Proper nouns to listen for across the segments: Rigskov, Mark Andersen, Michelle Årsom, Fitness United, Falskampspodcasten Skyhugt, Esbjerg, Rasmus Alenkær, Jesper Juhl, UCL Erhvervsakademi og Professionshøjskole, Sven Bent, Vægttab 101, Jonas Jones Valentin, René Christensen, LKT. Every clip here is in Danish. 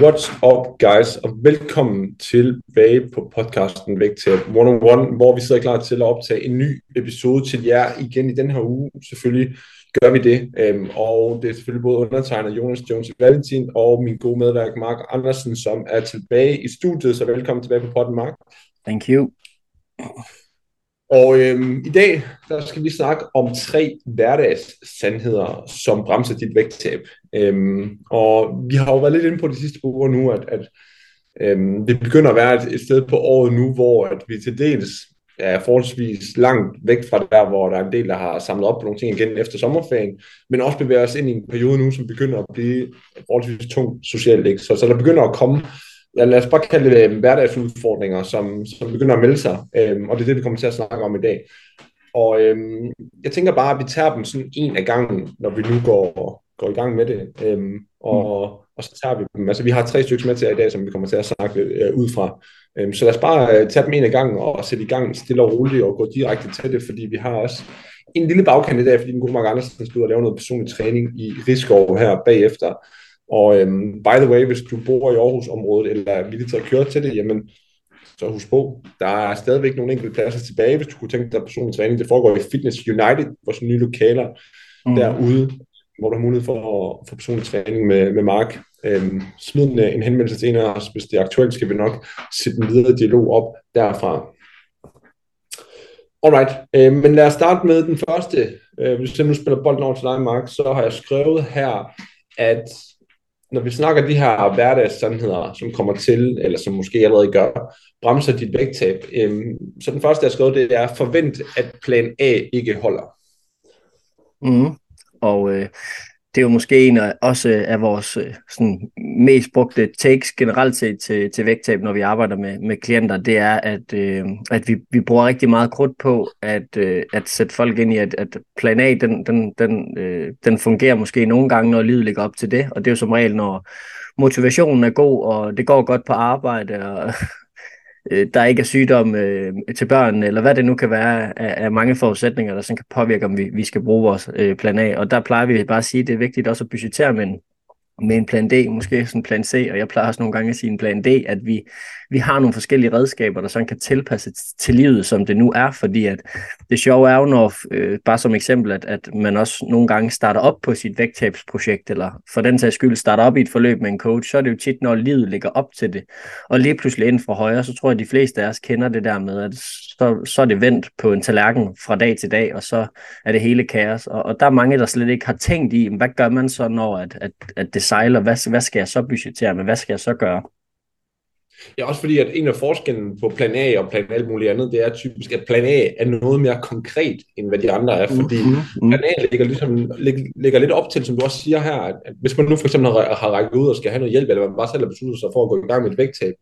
What's up, guys, og velkommen tilbage på podcasten Vægttab 101, hvor vi sidder klar til at optage en ny episode til jer igen i den her uge. Selvfølgelig gør vi det, og det er selvfølgelig både undertegnet Jonas Jones Valentin og min gode medværk Mark Andersen, som er tilbage i studiet, så velkommen tilbage på podden, Mark. Thank you. Og i dag, der skal vi snakke om 3 hverdagssandheder, som bremser dit vægttab. Og vi har jo været lidt inde på de sidste uger nu, at det begynder at være et sted på året nu, hvor at vi til dels er forholdsvis langt væk fra der, hvor der er en del, der har samlet op på nogle ting igen efter sommerferien, men også bevæger os ind i en periode nu, som begynder at blive forholdsvis tungt socialt. Ikke? Så der begynder at komme, lad os bare kalde det hverdagsudfordringer, som begynder at melde sig, og det er det, vi kommer til at snakke om i dag. Og jeg tænker bare, at vi tager dem sådan en af gangen, når vi nu går i gang med det, og så tager vi dem. Altså, vi har 3 stykker med til i dag, som vi kommer til at snakke ud fra. Så lad os bare tage dem en af gangen og sætte i gang stille og roligt og gå direkte til det, fordi vi har også en lille bagkant i dag, fordi den gode Mark Andersen skal ud og lave noget personlig træning i Rigskov her bagefter. Og by the way, hvis du bor i Aarhus-området eller er villig til at køre til det, jamen, så husk på, der er stadigvæk nogle enkelte pladser tilbage, hvis du kunne tænke dig personlig træning. Det foregår i Fitness United, vores nye lokaler derude, hvor du har mulighed for at få personlig træning med Mark. Smid en henvendelse til en af os, hvis det er aktuelt, skal vi nok sætte en videre dialog op derfra. Alright, men lad os starte med den første. Hvis jeg nu spiller bolden over til dig, Mark, så har jeg skrevet her, at når vi snakker de her hverdagssandheder, som kommer til, eller som måske allerede gør, bremser dit vægttab. Så den første, jeg har skrevet, det er, forvent, at plan A ikke holder. Og det er jo måske en af, også af vores sådan, mest brugte takes generelt set til vægttab, når vi arbejder med klienter, det er, at vi bruger rigtig meget krudt på at sætte folk ind i, at plan A, den fungerer måske nogle gange, når livet ligger op til det. Og det er jo som regel, når motivationen er god, og det går godt på arbejde, og der ikke er sygdom til børn, eller hvad det nu kan være af mange forudsætninger, der sådan kan påvirke, om vi skal bruge vores plan A. Og der plejer vi bare at sige, at det er vigtigt også at budgettere med en plan D, måske sådan en plan C, og jeg plejer også nogle gange at sige en plan D, at vi har nogle forskellige redskaber, der sådan kan tilpasses til livet, som det nu er, fordi at det sjove er jo, når, bare som eksempel, at man også nogle gange starter op på sit vægttabsprojekt, eller for den sags skyld starter op i et forløb med en coach, så er det jo tit, når livet ligger op til det, og lige pludselig inden for højre, så tror jeg, at de fleste af os kender det der med, at så er det vendt på en tallerken fra dag til dag, og så er det hele kaos, og der er mange, der slet ikke har tænkt i, hvad gør man så, når at det sejler, hvad skal jeg så budgetere med, hvad skal jeg så gøre? Ja, også fordi, at en af forskellen på plan A og plan alt muligt andet, det er typisk, at plan A er noget mere konkret, end hvad de andre er, fordi plan A ligger lidt op til, som du også siger her, at hvis man nu for eksempel har rækket ud og skal have noget hjælp, eller man bare selv har besluttet sig for at gå i gang med et vægttab,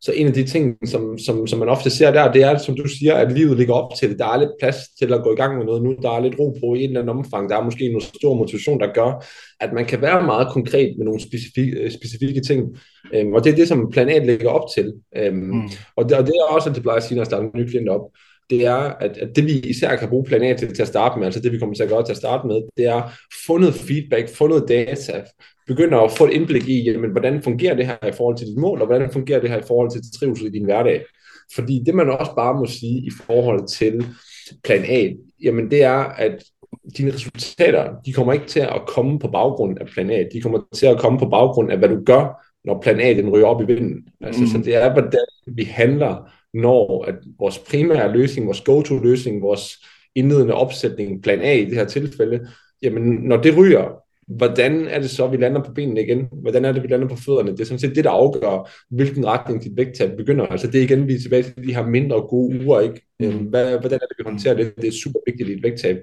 så en af de ting, som man ofte ser der, det er, som du siger, at livet ligger op til det. Der er lidt plads til at gå i gang med noget nu. Der er lidt ro på i en eller anden omfang. Der er måske en stor motivation, der gør, at man kan være meget konkret med nogle specifikke ting. Og det er det, som plan A ligger op til. Og det er også, at det plejer at sige, når jeg starter en ny klient op, det er, at det vi især kan bruge plan A til at starte med, altså det vi kommer til at gøre til at starte med, det er få noget feedback, få noget data, begynder at få et indblik i, jamen, hvordan fungerer det her i forhold til dit mål, og hvordan fungerer det her i forhold til trivsel i din hverdag. Fordi det man også bare må sige i forhold til plan A, jamen det er, at dine resultater, de kommer ikke til at komme på baggrund af plan A, de kommer til at komme på baggrund af, hvad du gør, når plan A den ryger op i vinden. Altså, så det er, hvordan vi handler, når at vores primære løsning, vores go-to-løsning, vores indledende opsætning, plan A i det her tilfælde, jamen når det ryger, hvordan er det så, vi lander på benene igen? Hvordan er det, vi lander på fødderne? Det er sådan set det, der afgør, hvilken retning dit vægttab begynder. Altså det er igen, vi er tilbage til de her mindre gode uger, ikke? Hvordan er det, vi håndterer det? Det er super vigtigt i et vægttab.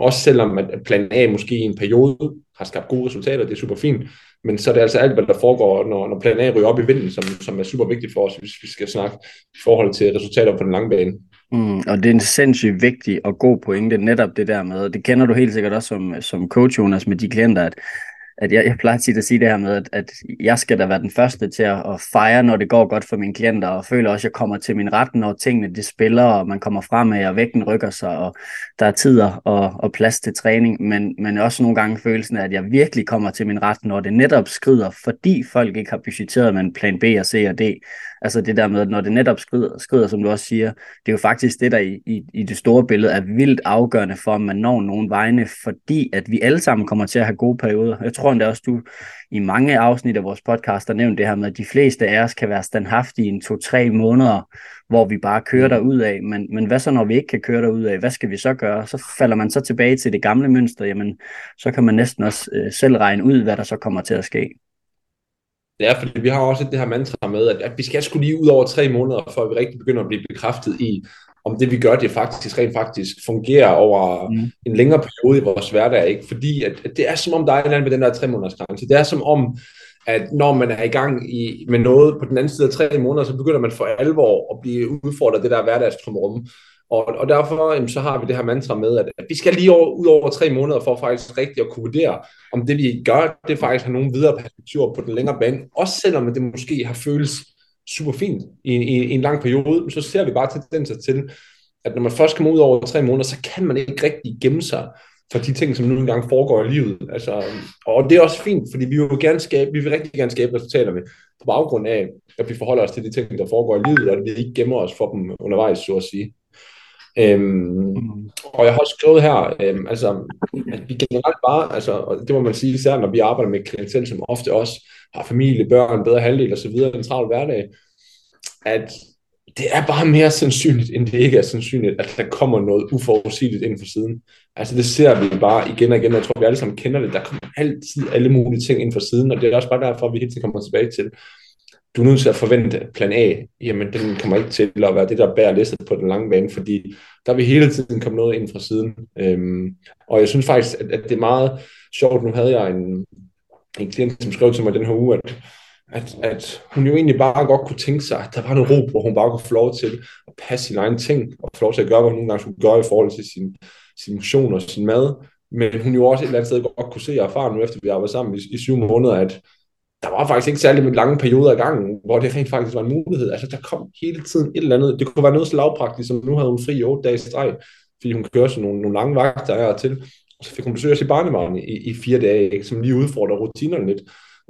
Også selvom at plan A måske i en periode har skabt gode resultater, det er super fint, men så er det altså alt, hvad der foregår, når plan A ryger op i vinden, som er super vigtigt for os, hvis vi skal snakke i forhold til resultater på den lange bane. Og det er en sindssygt vigtig og god pointe, netop det der med, det kender du helt sikkert også som coach, Jonas, med de klienter, at jeg plejer tit at sige det her med, at jeg skal da være den første til at fejre, når det går godt for mine klienter, og føler også, at jeg kommer til min ret, når tingene de spiller, og man kommer fremad, og vægten rykker sig, og der er tider og plads til træning, men også nogle gange følelsen af, at jeg virkelig kommer til min ret, når det netop skrider, fordi folk ikke har budgetteret med en plan B og C og D. Altså det der med, at når det netop skrider, som du også siger, det er jo faktisk det, der i det store billede er vildt afgørende for, at man når nogen vegne, fordi at vi alle sammen kommer til at have gode perioder. Jeg tror endda også, du i mange afsnit af vores podcast har nævnt det her med, at de fleste af os kan være standhaftige i en 2-3 måneder, hvor vi bare kører derudad, men hvad så, når vi ikke kan køre derudad? Hvad skal vi så gøre? Så falder man så tilbage til det gamle mønster, jamen så kan man næsten også selv regne ud, hvad der så kommer til at ske. Det er, fordi vi har også det her mantra med, at vi skal sgu lige ud over 3 måneder, før vi rigtig begynder at blive bekræftet i, om det vi gør, det faktisk rent fungerer over en længere periode i vores hverdag, ikke? Fordi at det er som om, der er et eller andet med den der 3 måneders grænse. Det er som om, at når man er i gang med noget på den anden side af 3 måneder, så begynder man for alvor at blive udfordret det der hverdagstrumrum. Og derfor så har vi det her mantra med, at vi skal lige ud over 3 måneder for faktisk rigtigt at kunne vurdere, om det vi gør, det faktisk har nogle videre perspektiver på den længere bane. Også selvom det måske har føles super fint i en lang periode, så ser vi bare tendenser til, at når man først kommer ud over 3 måneder, så kan man ikke rigtig gemme sig for de ting, som nu engang foregår i livet. Altså, og det er også fint, fordi vi vil rigtig gerne skabe resultaterne på baggrund af, at vi forholder os til de ting, der foregår i livet, og at vi ikke gemmer os for dem undervejs, så at sige. Og jeg har også skrevet her, at vi generelt bare, og det må man sige, især når vi arbejder med klientel, som ofte også har familie, børn, bedre halvdel og så videre, en travl hverdag, at det er bare mere sandsynligt, end det ikke er sandsynligt, at der kommer noget uforudsigeligt inden for siden. Altså det ser vi bare igen og igen, og jeg tror vi alle sammen kender det, der kommer altid alle mulige ting inden for siden, og det er også bare derfor, at vi hele tiden kommer tilbage til, du er nødt til at forvente plan A, jamen den kommer ikke til at være det, der bærer læsset på den lange bane, fordi der vil hele tiden komme noget ind fra siden. Og jeg synes faktisk, at det er meget sjovt. Nu havde jeg en klient, som skrev til mig den her uge, at hun jo egentlig bare godt kunne tænke sig, at der var noget ro, hvor hun bare kunne få lov til at passe sine egne ting, og få lov til at gøre, hvad hun nogle gange skulle gøre i forhold til sin motion og sin mad. Men hun jo også et eller andet sted godt kunne se og erfare nu, efter vi har været sammen i 7 måneder, at der var faktisk ikke særlig lange perioder i gangen, hvor det rent faktisk var en mulighed. Altså, der kom hele tiden et eller andet. Det kunne være noget så lavpraktisk, som nu havde hun fri 8 dage i streg, fordi hun kører sådan nogle lange vagter her til. Og så fik hun besøg af sit barnebarn i 4 dage, ikke? Som lige udfordrer rutinerne lidt.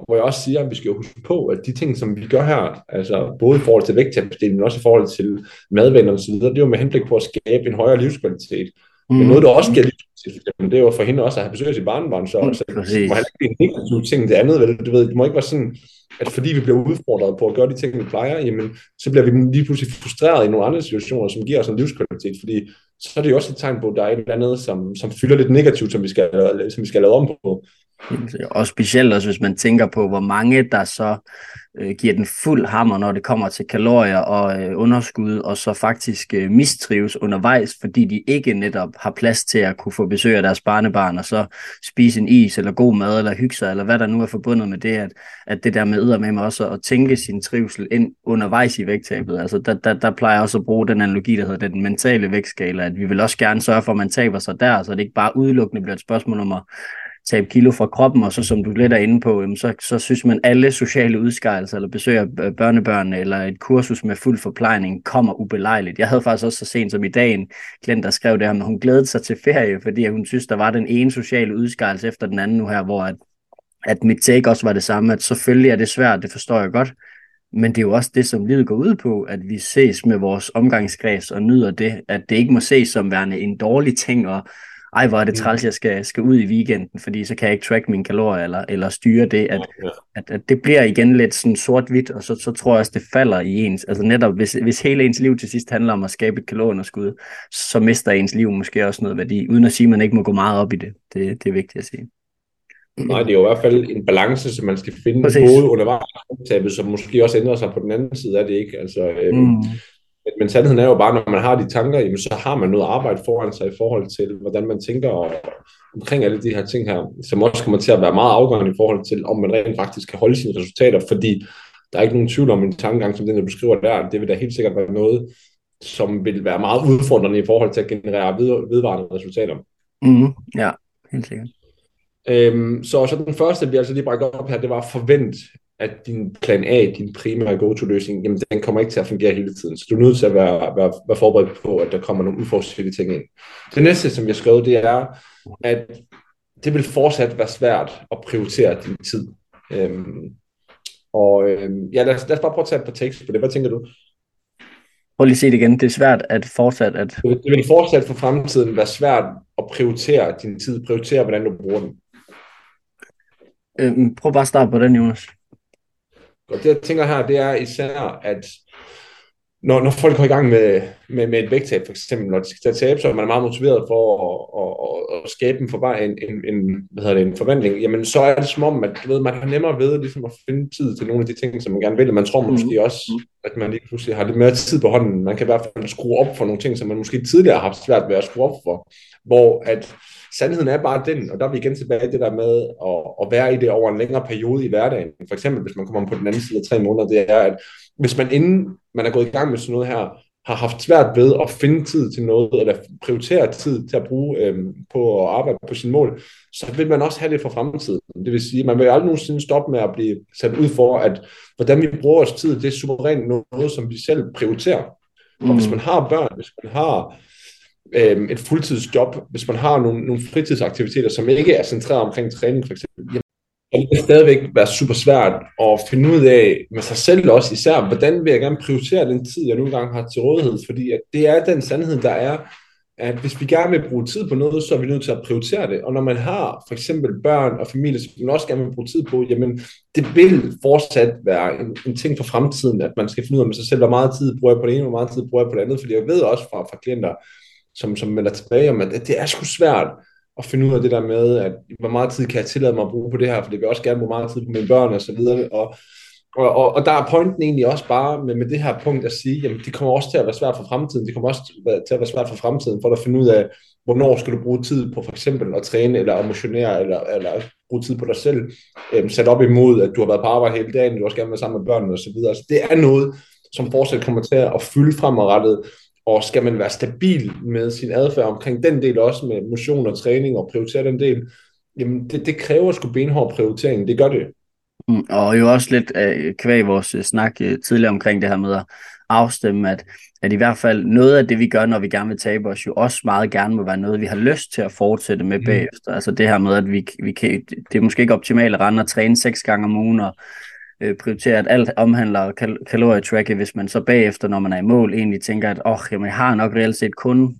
Hvor jeg også siger, at vi skal huske på, at de ting, som vi gør her, altså både i forhold til vægttabsdelen, men også i forhold til madvaner og så videre, det er jo med henblik på at skabe en højere livskvalitet. Men noget, der også gælder, det er jo for hende også at have besøg af sit barnebarn, så det må heller ikke blive en negativ ting, det andet, vel? Du ved, det må ikke være sådan, at fordi vi bliver udfordret på at gøre de ting, vi plejer, jamen, så bliver vi lige pludselig frustreret i nogle andre situationer, som giver os en livskvalitet, fordi så er det jo også et tegn på, at der er et eller andet, som fylder lidt negativt, som vi skal lave om på. Og specielt også, hvis man tænker på, hvor mange der så giver den fuld hammer, når det kommer til kalorier og underskud, og så faktisk mistrives undervejs, fordi de ikke netop har plads til at kunne få besøg af deres barnebarn, og så spise en is, eller god mad, eller hygge sig, eller hvad der nu er forbundet med det, at det der med eddermame også at tænke sin trivsel ind undervejs i vægttabet. Altså der plejer jeg også at bruge den analogi, der hedder den mentale vægtskala, at vi vil også gerne sørge for, at man taber sig der, så det ikke bare udelukkende bliver et spørgsmål om at tabe kilo fra kroppen, og så som du lidt er inde på, så synes man, alle sociale udskejrelser eller besøg af børnebørn eller et kursus med fuld forplejning kommer ubelejligt. Jeg havde faktisk også så sent som i dag en klient, der skrev det her, at hun glædede sig til ferie, fordi hun synes, der var den ene sociale udskejrelse efter den anden nu her, hvor at mit take også var det samme, at selvfølgelig er det svært, det forstår jeg godt, men det er jo også det, som livet går ud på, at vi ses med vores omgangskreds og nyder det, at det ikke må ses som værende en dårlig ting, og ej, hvor er det træls, jeg skal ud i weekenden, fordi så kan jeg ikke track mine kalorier eller styre det, at det bliver igen lidt sådan sort-hvidt, og så tror jeg også, det falder i ens. Altså netop, hvis hele ens liv til sidst handler om at skabe et kalorieunderskud, så mister ens liv måske også noget værdi, uden at sige, at man ikke må gå meget op i det. Det er vigtigt at sige. Nej, det er jo i hvert fald en balance, som man skal finde både undervejs og som måske også ændrer sig på den anden side af det, ikke? Altså, Men sandheden er jo bare, når man har de tanker, jamen, så har man noget arbejde foran sig i forhold til, hvordan man tænker og omkring alle de her ting her, som også kommer til at være meget afgørende i forhold til, om man rent faktisk kan holde sine resultater, fordi der er ikke nogen tvivl om en tankegang, som den, der beskriver der, det vil da helt sikkert være noget, som vil være meget udfordrende i forhold til at generere vedvarende resultater. Mm-hmm. Ja, helt sikkert. Så den første, vi altså lige bragte op her, det var forvent, at din plan A, din primære go-to-løsning, jamen den kommer ikke til at fungere hele tiden. Så du er nødt til at være forberedt på, at der kommer nogle uforudsete ting ind. Det næste, som jeg skrev, det er, at det vil fortsat være svært at prioritere din tid. Lad os bare prøve at tage et par tekster på det. Hvad tænker du? Prøv lige at se det igen. Det er svært at fortsat at... Det vil fortsat for fremtiden være svært at prioritere din tid, prioritere hvordan du bruger den. Prøv bare at starte på den, Jonas. Og det jeg tænker her, det er især, at når folk går i gang med et vægttab, for eksempel, når de skal tabe, så er man meget motiveret for at skabe en forvandling, jamen så er det som om, at man har nemmere ved ligesom at finde tid til nogle af de ting, som man gerne vil, og man tror måske også, at man lige pludselig har lidt mere tid på hånden. Man kan i hvert fald skrue op for nogle ting, som man måske tidligere har haft svært ved at skrue op for, hvor at sandheden er bare den, og der er vi igen tilbage i det der med at være i det over en længere periode i hverdagen. For eksempel, hvis man kommer på den anden side af 3 måneder, det er, at hvis man inden man er gået i gang med sådan noget her, har haft svært ved at finde tid til noget, eller prioritere tid til at bruge på at arbejde på sine mål, så vil man også have det for fremtiden. Det vil sige, man vil aldrig nogensinde stoppe med at blive sat ud for, at hvordan vi bruger vores tid, det er suverænt noget, som vi selv prioriterer. Og hvis man har børn, hvis man har et fuldtidsjob, hvis man har nogle fritidsaktiviteter, som ikke er centreret omkring træning for eksempel, og det vil stadigvæk være super svært at finde ud af med sig selv også, især hvordan vil jeg gerne prioritere den tid, jeg nu engang har til rådighed, fordi at det er den sandhed, der er, at hvis vi gerne vil bruge tid på noget, så er vi nødt til at prioritere det, og når man har for eksempel børn og familie, som man også gerne vil bruge tid på, jamen det vil fortsat være en ting for fremtiden, at man skal finde ud af med sig selv, hvor meget tid bruger jeg på det ene, hvor meget tid bruger jeg på det andet, fordi jeg ved også fra klienter, som melder tilbage om, at det er sgu svært at finde ud af det der med, at hvor meget tid kan jeg tillade mig at bruge på det her, for det vil også gerne bruge meget tid på mine børn og så videre. Og der er pointen egentlig også bare med det her punkt at sige, jamen det kommer også til at være svært for fremtiden, for at finde ud af, hvornår skal du bruge tid på for eksempel at træne eller emotionere, eller bruge tid på dig selv, sat op imod, at du har været på arbejde hele dagen, du også gerne være sammen med børnene og så videre. Så det er noget, som fortsat kommer til at fylde fremadrettet. Og skal man være stabil med sin adfærd omkring den del også med motion og træning og prioritere den del, jamen det kræver sgu benhård prioritering, det gør det. Og jo også lidt kvæg vores snak tidligere omkring det her med at afstemme, at i hvert fald noget af det vi gør, når vi gerne vil tabe os, jo også meget gerne må være noget vi har lyst til at fortsætte med bagefter. Altså det her med, at vi kan, det er måske ikke optimalt at rende og træne 6 gange om ugen og prioritere, at alt omhandler kalorietracke, hvis man så bagefter, når man er i mål, egentlig tænker, at jamen, jeg har nok reelt set kun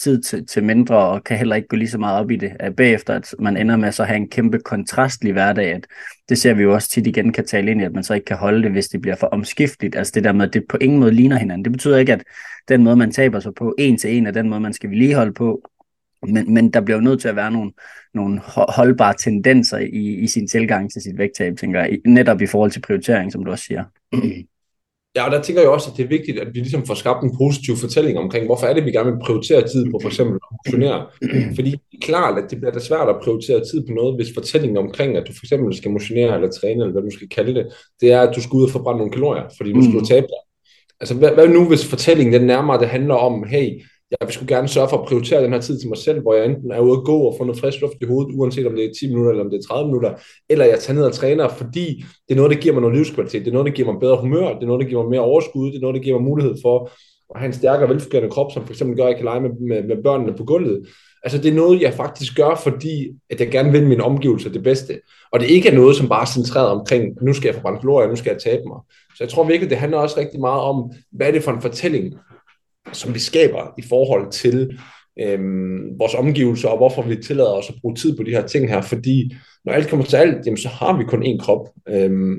tid til mindre, og kan heller ikke gå lige så meget op i det, at bagefter, at man ender med så at have en kæmpe kontrastlig hverdag, at det ser vi jo også tit igen kan tale ind i, at man så ikke kan holde det, hvis det bliver for omskifteligt, altså det der med, at det på ingen måde ligner hinanden. Det betyder ikke, at den måde, man taber sig på, en til en, er den måde, man skal vedligeholde på, men der bliver jo nødt til at være nogle holdbare tendenser i sin tilgang til sit vægttab, tænker jeg, netop i forhold til prioritering, som du også siger. Ja, og der tænker jeg også, at det er vigtigt, at vi ligesom får skabt en positiv fortælling omkring, hvorfor er det, vi gerne vil prioritere tid på for eksempel at motionere. Fordi det er klart, at det bliver da svært at prioritere tid på noget, hvis fortællingen omkring, at du for eksempel skal motionere eller træne, eller hvad du skal kalde det, det er, at du skal ud og forbrænde nogle kalorier, fordi du skal tabe dig. Altså, hvad nu, hvis fortællingen den nærmere, det handler om, hey, jeg vil sgu gerne sørge for at prioritere den her tid til mig selv, hvor jeg enten er ude at gå og få noget frisk luft i hovedet, uanset om det er 10 minutter eller om det er 30 minutter, eller jeg tager ned og træner, fordi det er noget, der giver mig noget livskvalitet, det er noget, der giver mig bedre humør, det er noget, der giver mig mere overskud, det er noget, der giver mig mulighed for at have en stærkere, velfungerende krop, som for eksempel gør, at jeg kan lege med børnene på gulvet. Altså det er noget, jeg faktisk gør, fordi at jeg gerne vil mine omgivelser det bedste. Og det ikke er noget, som bare er centreret omkring, nu skal jeg forbrænde kalorier, nu skal jeg tabe mig. Så jeg tror virkelig, det handler også rigtig meget om, hvad er det for en fortælling, som vi skaber i forhold til vores omgivelser, og hvorfor vi tillader os at bruge tid på de her ting her, fordi når alt kommer til alt, jamen, så har vi kun én krop,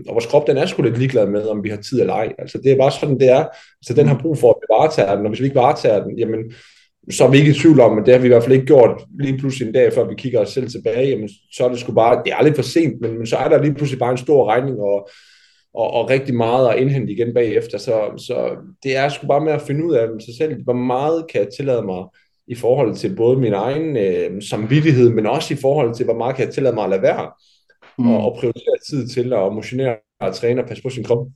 og vores krop, den er sgu lidt ligeglad med, om vi har tid eller ej. Altså det er bare sådan, det er. Så den har brug for, at vi varetager den, og hvis vi ikke varetager den, jamen, så er vi ikke i tvivl om, at det har vi i hvert fald ikke gjort lige pludselig en dag, før vi kigger os selv tilbage, jamen, så er det sgu bare, det er aldrig for sent, men så er der lige pludselig bare en stor regning, og og rigtig meget at indhente igen bagefter. Så det er sgu bare med at finde ud af sig selv, hvor meget kan jeg tillade mig i forhold til både min egen samvittighed, men også i forhold til, hvor meget kan jeg tillade mig at lade være, og prioritere tid til at motionere og træne og passe på sin krop.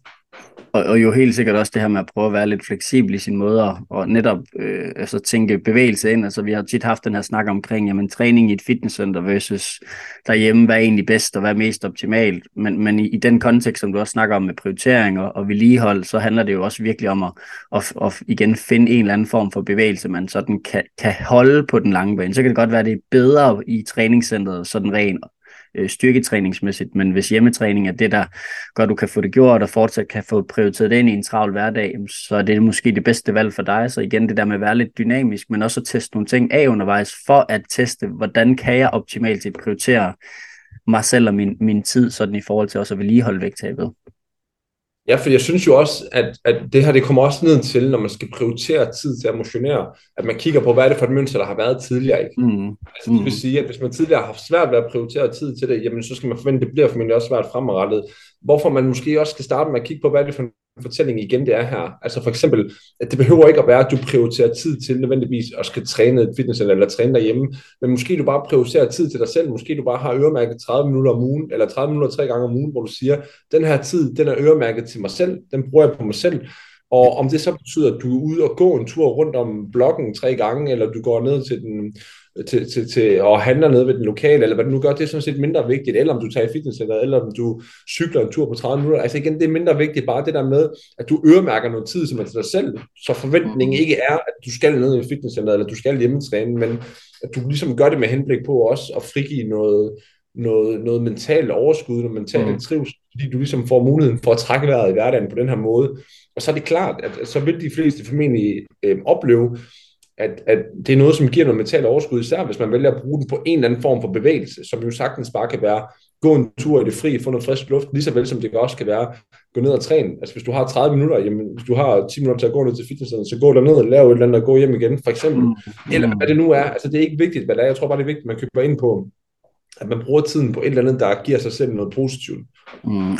Og jo helt sikkert også det her med at prøve at være lidt fleksibel i sine måder, og netop altså tænke bevægelse ind. Altså vi har tit haft den her snak omkring, jamen træning i et fitnesscenter versus derhjemme, hvad er egentlig bedst og hvad er mest optimalt. Men i den kontekst, som du også snakker om med prioritering og vedligehold, så handler det jo også virkelig om at igen finde en eller anden form for bevægelse, man sådan kan holde på den lange bane. Så kan det godt være, at det er bedre i træningscenteret sådan rent styrketræningsmæssigt, men hvis hjemmetræning er det, der gør, at du kan få det gjort og fortsat kan få prioriteret det ind i en travl hverdag, så er det måske det bedste valg for dig. Så igen det der med at være lidt dynamisk, men også at teste nogle ting af undervejs for at teste, hvordan kan jeg optimalt set prioritere mig selv og min tid sådan i forhold til også at vedligeholde vægttabet. Ja, for jeg synes jo også, at det her, det kommer også ned til, når man skal prioritere tid til at motionere, at man kigger på, hvad er det for et mønster, der har været tidligere, ikke? Altså det vil sige, at hvis man tidligere har haft svært ved at prioritere tid til det, jamen så skal man forvente, at det bliver formentlig også svært fremadrettet. Hvorfor man måske også skal starte med at kigge på, hvad er det for en fortælling igen det er her. Altså for eksempel, at det behøver ikke at være, at du prioriterer tid til nødvendigvis at skal træne et fitnesscenter eller træne derhjemme, men måske du bare prioriterer tid til dig selv, måske du bare har øremærket 30 minutter om ugen, eller 30 minutter 3 gange om ugen, hvor du siger, den her tid, den er øremærket til mig selv, den bruger jeg på mig selv, og om det så betyder, at du er ude og gå en tur rundt om blokken 3 gange, eller du går ned til den til og handler nede ved den lokale, eller hvad du nu gør, det er sådan set mindre vigtigt, eller om du tager i fitnesscenteret, eller om du cykler en tur på 30 minutter. Altså igen, det er mindre vigtigt, bare det der med, at du øremærker noget tid, som er til dig selv, så forventningen ikke er, at du skal ned i fitnesscenteret, eller du skal hjemmetræne, men at du ligesom gør det med henblik på også at frigive noget mentalt overskud, noget mentalt trivsel, fordi du ligesom får muligheden for at trække vejret i hverdagen på den her måde. Og så er det klart, at så vil de fleste formentlig opleve, at det er noget, som giver noget mentalt overskud, især hvis man vælger at bruge den på en eller anden form for bevægelse, som jo sagtens bare kan være gå en tur i det fri, få noget frisk luft, lige så vel som det også kan være gå ned og træne. Altså hvis du har 30 minutter, jamen, hvis du har 10 minutter til at gå ned til fitnesscenteret, så gå derned og lave et eller andet og gå hjem igen, for eksempel. Eller hvad det nu er. Altså det er ikke vigtigt, hvad det er. Jeg tror bare, det er vigtigt, at man køber ind på, at man bruger tiden på et eller andet, der giver sig selv noget positivt.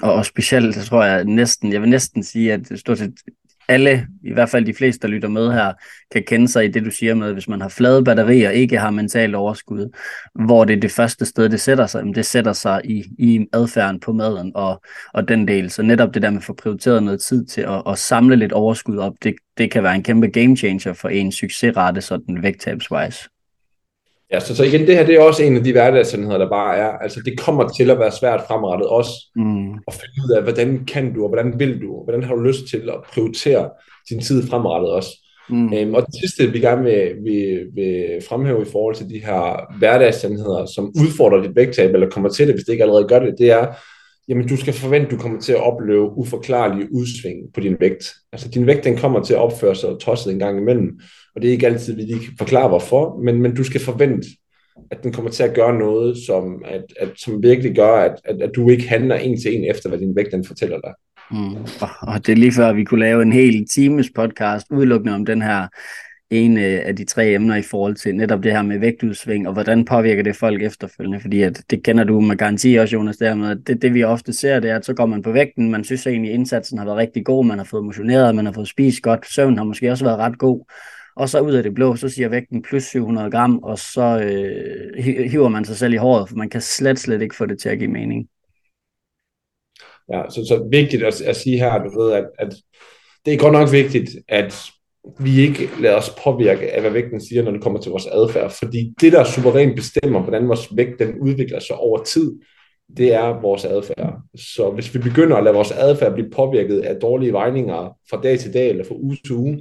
Og specielt, så tror jeg næsten, jeg vil næsten sige, at stort set alle, i hvert fald de fleste, der lytter med her, kan kende sig i det, du siger med, hvis man har flade batterier og ikke har mentalt overskud, hvor det er det første sted, det sætter sig, det sætter sig i adfærden på maden og den del. Så netop det der med at få prioriteret noget tid til at samle lidt overskud op, det kan være en kæmpe game changer for en succesrate, sådan vægttabswise. Ja, så igen, det her, det er også en af de hverdagssandheder, der bare er, altså det kommer til at være svært fremrettet også, at finde ud af, hvordan kan du, og hvordan vil du, og hvordan har du lyst til at prioritere din tid fremrettet også. Og det sidste, vi gerne vil fremhæve i forhold til de her hverdagssandheder, som udfordrer dit vægttab, eller kommer til det, hvis det ikke allerede gør det, det er, jamen du skal forvente, at du kommer til at opleve uforklarlige udsving på din vægt. Altså din vægt, den kommer til at opføre sig tosset en gang imellem, og det er ikke altid, vi lige kan forklare hvorfor, men du skal forvente, at den kommer til at gøre noget, som virkelig gør, at du ikke handler en til en efter, hvad din vægt, den fortæller dig. Og det er lige før, vi kunne lave en hel times podcast udelukkende om den her en af de 3 emner i forhold til netop det her med vægtudsving, og hvordan påvirker det folk efterfølgende, fordi at det kender du med garanti også, Jonas, dermed, at det vi ofte ser, det er, at så går man på vægten, man synes egentlig, at indsatsen har været rigtig god, man har fået motioneret, man har fået spist godt, søvn har måske også været ret god, og så ud af det blå, så siger vægten plus 700 gram, og så hiver man sig selv i håret, for man kan slet ikke få det til at give mening. Ja, så vigtigt at sige her, du ved, at det er godt nok vigtigt, at vi ikke lader os påvirke af, hvad vægten siger, når det kommer til vores adfærd. Fordi det, der suverænt bestemmer, hvordan vores vægt den udvikler sig over tid, det er vores adfærd. Så hvis vi begynder at lade vores adfærd blive påvirket af dårlige vejninger fra dag til dag eller fra uge til uge,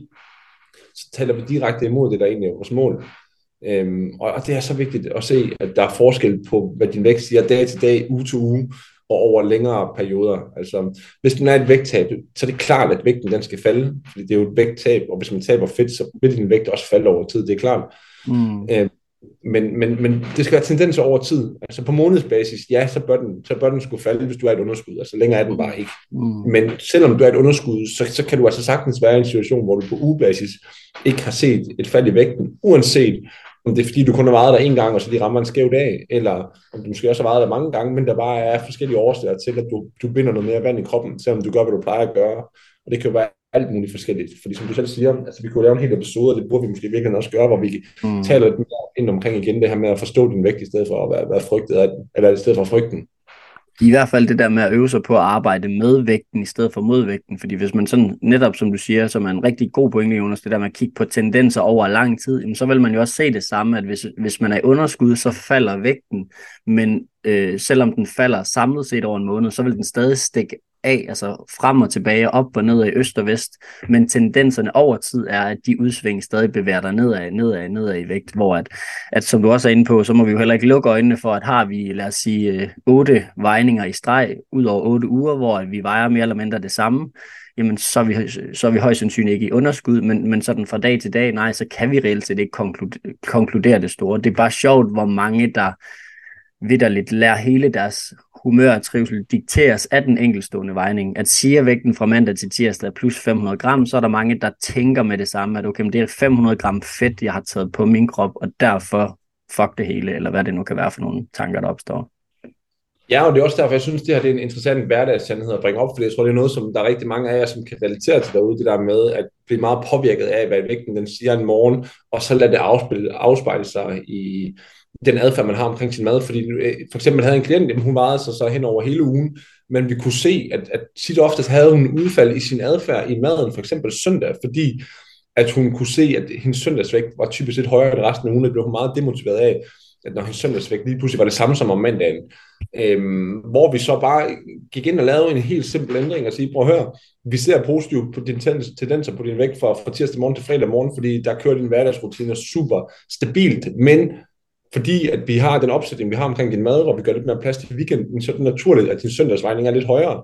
så taler vi direkte imod det, der egentlig er vores mål. Og det er så vigtigt at se, at der er forskel på, hvad din vægt siger dag til dag, uge til uge, og over længere perioder. Altså, hvis den er et vægttab, så er det klart, at vægten den skal falde, fordi det er jo et vægttab, og hvis man taber fedt, så vil din vægt også falde over tid, det er klart. Men det skal være tendenser over tid. Altså på månedsbasis, ja, så bør den skulle falde, hvis du er et underskud. Altså længere er den bare ikke. Men selvom du er et underskud, så kan du altså sagtens være i en situation, hvor du på ugebasis ikke har set et fald i vægten, uanset om det er fordi, du kun har vejet der en gang, og så lige rammer en skævt af, eller om du måske også har vejet der mange gange, men der bare er forskellige årsager til, at du binder noget mere vand i kroppen, selvom du gør, hvad du plejer at gøre. Og det kan jo være alt muligt forskelligt, fordi som du selv siger, altså vi kunne lave en hel episode, og det burde vi måske virkelig også gøre, hvor vi taler lidt mere ind omkring igen det her med at forstå din vægt, i stedet for at være frygtet af den, eller i stedet for frygten. I hvert fald det der med at øve sig på at arbejde med vægten i stedet for mod vægten, fordi hvis man sådan netop, som du siger, som er en rigtig god pointe, Jonas, det der med at kigge på tendenser over lang tid, jamen, så vil man jo også se det samme, at hvis man er i underskud, så falder vægten, men selvom den falder samlet set over en måned, så vil den stadig stikke af, altså frem og tilbage, op og ned af øst og vest, men tendenserne over tid er, at de udsving stadig bevæger dig nedad i vægt, hvor at som du også er inde på, så må vi jo heller ikke lukke øjnene for, at har vi, lad os sige, 8 vejninger i streg, ud over 8 uger, hvor vi vejer mere eller mindre det samme, jamen så er vi højst sandsynligt ikke i underskud, men sådan fra dag til dag, nej, så kan vi reelt set ikke konkludere det store. Det er bare sjovt, hvor mange der vitterligt lærer hele deres humør og trivsel dikteres af den enkeltstående vejning. At siger vægten fra mandag til tirsdag plus 500 gram, så er der mange, der tænker med det samme, at okay, det er 500 gram fedt, jeg har taget på min krop, og derfor fuck det hele, eller hvad det nu kan være for nogle tanker, der opstår. Ja, og det er også derfor, jeg synes, det her det er en interessant hverdagssandhed at bringe op, for jeg tror, det er noget, som der er rigtig mange af jer, som kan relatere til derude, det der med at blive meget påvirket af, hvad vægten den siger en morgen, og så lade det afspejle sig i den adfærd, man har omkring sin mad, fordi for eksempel havde en klient, hun vejede sig så hen over hele ugen, men vi kunne se, at tit og oftest havde hun udfald i sin adfærd i maden, for eksempel søndag, fordi at hun kunne se, at hendes søndagsvægt var typisk lidt højere end resten af ugen, og blev hun meget demotiveret af, at når hendes søndagsvægt lige pludselig var det samme som om mandagen, hvor vi så bare gik ind og lavede en helt simpel ændring og sige, prøv at høre, vi ser positivt på dine tendenser på din vægt fra tirsdag morgen til fredag morgen, fordi der kører din hverdagsrutiner super stabilt, men fordi at vi har den opsætning, vi har omkring din mad, hvor vi gør lidt mere plads til weekenden, så er det naturligt, at din søndagsvejning er lidt højere.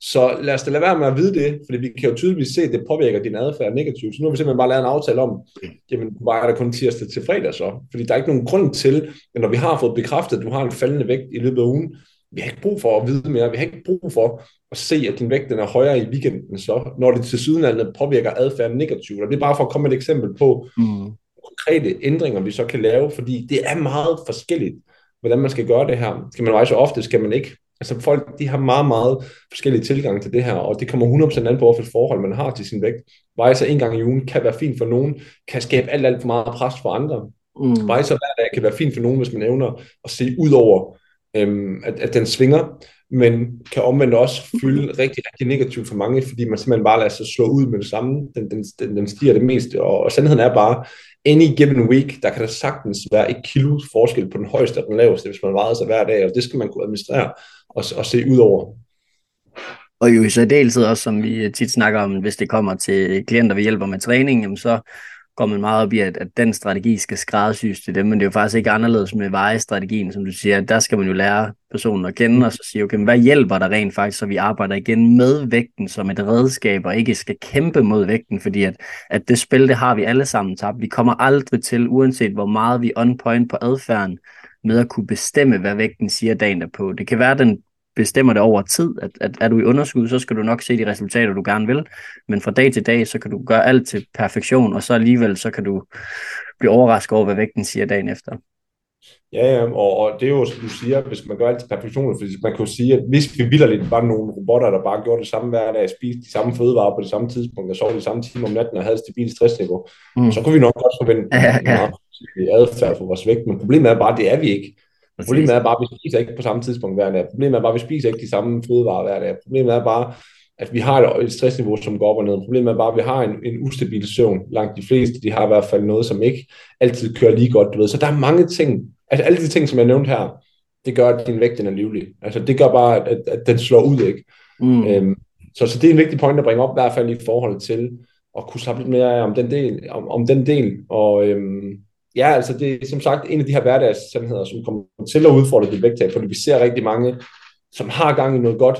Så lad os da lade være med at vide det, fordi vi kan jo tydeligvis se, at det påvirker din adfærd negativt. Så nu har vi simpelthen bare lavet en aftale om, jamen, du vejer der kun tirsdag til fredag så. Fordi der er ikke nogen grund til, at når vi har fået bekræftet, at du har en faldende vægt i løbet af ugen, vi har ikke brug for at vide mere, vi har ikke brug for at se, at din vægt er højere i weekenden så, når det tilsyneladende påvirker adfærden negativt. Og det er bare for at komme med et eksempel på, konkrete ændringer, vi så kan lave, fordi det er meget forskelligt, hvordan man skal gøre det her. Skal man veje så ofte, skal man ikke. Altså folk, de har meget, meget forskellige tilgange til det her, og det kommer 100% an på, hvilket forhold man har til sin vægt. Veje sig en gang i ugen kan være fint for nogen, kan skabe alt for meget pres for andre. Veje sig hver dag kan være fint for nogen, hvis man evner at se ud over, at den svinger, men kan omvendt også fylde rigtig, rigtig negativt for mange, fordi man simpelthen bare lader sig slå ud med det samme. Den stiger det meste, og sandheden er bare, any given week, der kan der sagtens være 1 kilo forskel på den højeste og den laveste, hvis man vejer sig hver dag, og det skal man kunne administrere og se ud over. Og jo i særdeleshed også, som vi tit snakker om, hvis det kommer til klienter, vi hjælper med træning, jamen så går man meget op i, at den strategi skal skræddersyes til dem, men det er jo faktisk ikke anderledes med vejestrategien, som du siger, der skal man jo lære personen at kende, og så sige, okay, hvad hjælper der rent faktisk, så vi arbejder igen med vægten som et redskab, og ikke skal kæmpe mod vægten, fordi at det spil, det har vi alle sammen tabt. Vi kommer aldrig til, uanset hvor meget vi on point på adfærden, med at kunne bestemme, hvad vægten siger dagen derpå. Det kan være, den bestemmer det over tid, at er du i underskud, så skal du nok se de resultater, du gerne vil, men fra dag til dag, så kan du gøre alt til perfektion, og så alligevel, så kan du blive overrasket over, hvad vægten siger dagen efter. Ja, og det er jo, som du siger, hvis man gør alt til perfektion, fordi man kan sige, at hvis vi vitterligt var nogle robotter, der bare gjorde det samme hver dag, spiste de samme fødevarer på det samme tidspunkt, og sov de samme timer om natten, og havde et stabilt stressniveau, så kunne vi nok også forvente adfærd for vores vægt, men problemet er bare, det er vi ikke. Problemet er bare, at vi spiser ikke på samme tidspunkt hver dag. Problemet er bare, at vi spiser ikke de samme fødevarer hver dag. Problemet er bare, at vi har et stressniveau, som går op og ned. Problemet er bare, at vi har en ustabil søvn. Langt de fleste, de har i hvert fald noget, som ikke altid kører lige godt, du ved. Så der er mange ting. Altså alle de ting, som jeg nævnte her, det gør, at din vægt er livlig. Altså det gør bare, at den slår ud, ikke? Så det er en vigtig point at bringe op, i hvert fald i forhold til at kunne slappe lidt mere om den del. Og ja, altså det er som sagt en af de her hverdagssandheder, som kommer til at udfordre dit vægttab, fordi vi ser rigtig mange, som har gang i noget godt,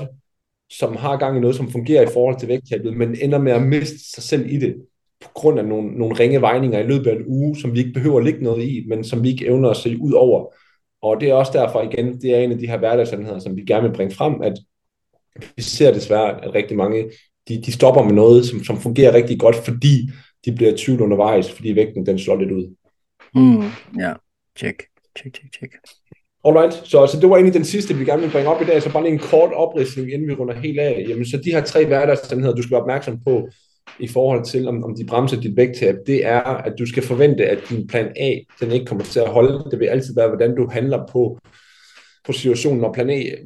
som har gang i noget, som fungerer i forhold til vægttabet, men ender med at miste sig selv i det, på grund af nogle ringe vejninger i løbet af en uge, som vi ikke behøver at lægge noget i, men som vi ikke evner at se ud over. Og det er også derfor igen, det er en af de her hverdagssandheder, som vi gerne vil bringe frem, at vi ser desværre, at rigtig mange, de stopper med noget, som fungerer rigtig godt, fordi de bliver i tvivl undervejs, fordi vægten den slår lidt ud. Ja, tjek. Alright, så det var egentlig den sidste, vi gerne vil bringe op i dag, så bare lige en kort opridsning, inden vi runder helt af. Jamen, så de her tre hverdagssandheder, du skal være opmærksom på i forhold til, om de bremser dit vægttab, det er, at du skal forvente, at din plan A, den ikke kommer til at holde. Det vil altid være, hvordan du handler på situationen,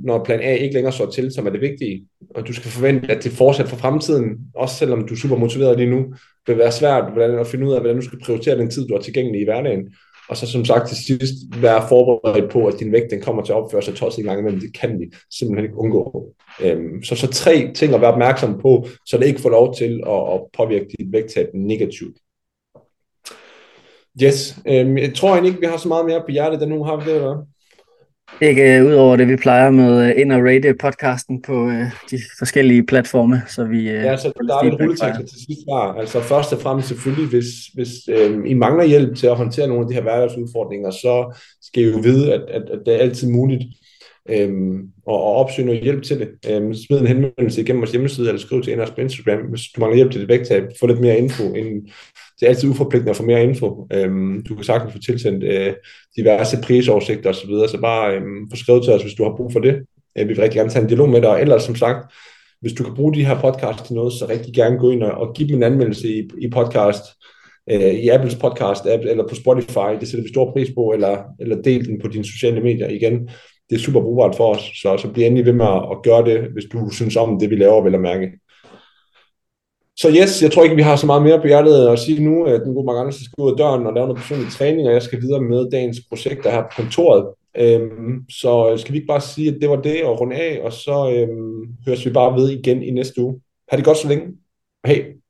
når plan A ikke længere står til, som er det vigtige. Og du skal forvente, at det fortsat for fremtiden, også selvom du er super motiveret lige nu, vil være svært at finde ud af, hvordan du skal prioritere den tid, du har tilgængelig i hverdagen. Og så som sagt til sidst, være forberedt på, at din vægt den kommer til at opføre sig tosset en gang imellem. Det kan vi simpelthen ikke undgå. Så tre ting at være opmærksom på, så det ikke får lov til at påvirke dit vægttab negativt. Yes, jeg tror egentlig ikke, vi har så meget mere på hjertet, den uge har vi det, eller? Ikke udover det, vi plejer med ind og rate podcasten på de forskellige platforme, så vi... Ja, så der er lidt rulletekster til sidst her. Altså først og fremmest selvfølgelig, hvis I mangler hjælp til at håndtere nogle af de her hverdagsudfordringer, så skal I jo vide, at det er altid muligt at opsøge noget hjælp til det. Smid en henvendelse igennem vores hjemmeside, eller skriv til NR's på Instagram, hvis du mangler hjælp til det vægttab. Få lidt mere info. Det er altid uforpligtende at få mere info. Du kan sagtens få tilsendt diverse prisoversigter osv., så bare få skrevet til os, hvis du har brug for det. Vi vil rigtig gerne tage en dialog med dig, og ellers som sagt, hvis du kan bruge de her podcasts til noget, så rigtig gerne gå ind og give dem en anmeldelse i podcast, i Apples podcast-app, eller på Spotify, det sætter vi stor pris på, eller del den på dine sociale medier igen. Det er super brugbart for os, så bliv endelig ved med at gøre det, hvis du synes om det, vi laver, vel at mærke. Så yes, jeg tror ikke, vi har så meget mere på hjertet at sige nu. Den gode Mark Andersen skal ud af døren og lave noget personlig træning, og jeg skal videre med dagens projekter her på kontoret. Så skal vi ikke bare sige, at det var det, og runde af, og så høres vi bare ved igen i næste uge. Ha' det godt så længe. Hej.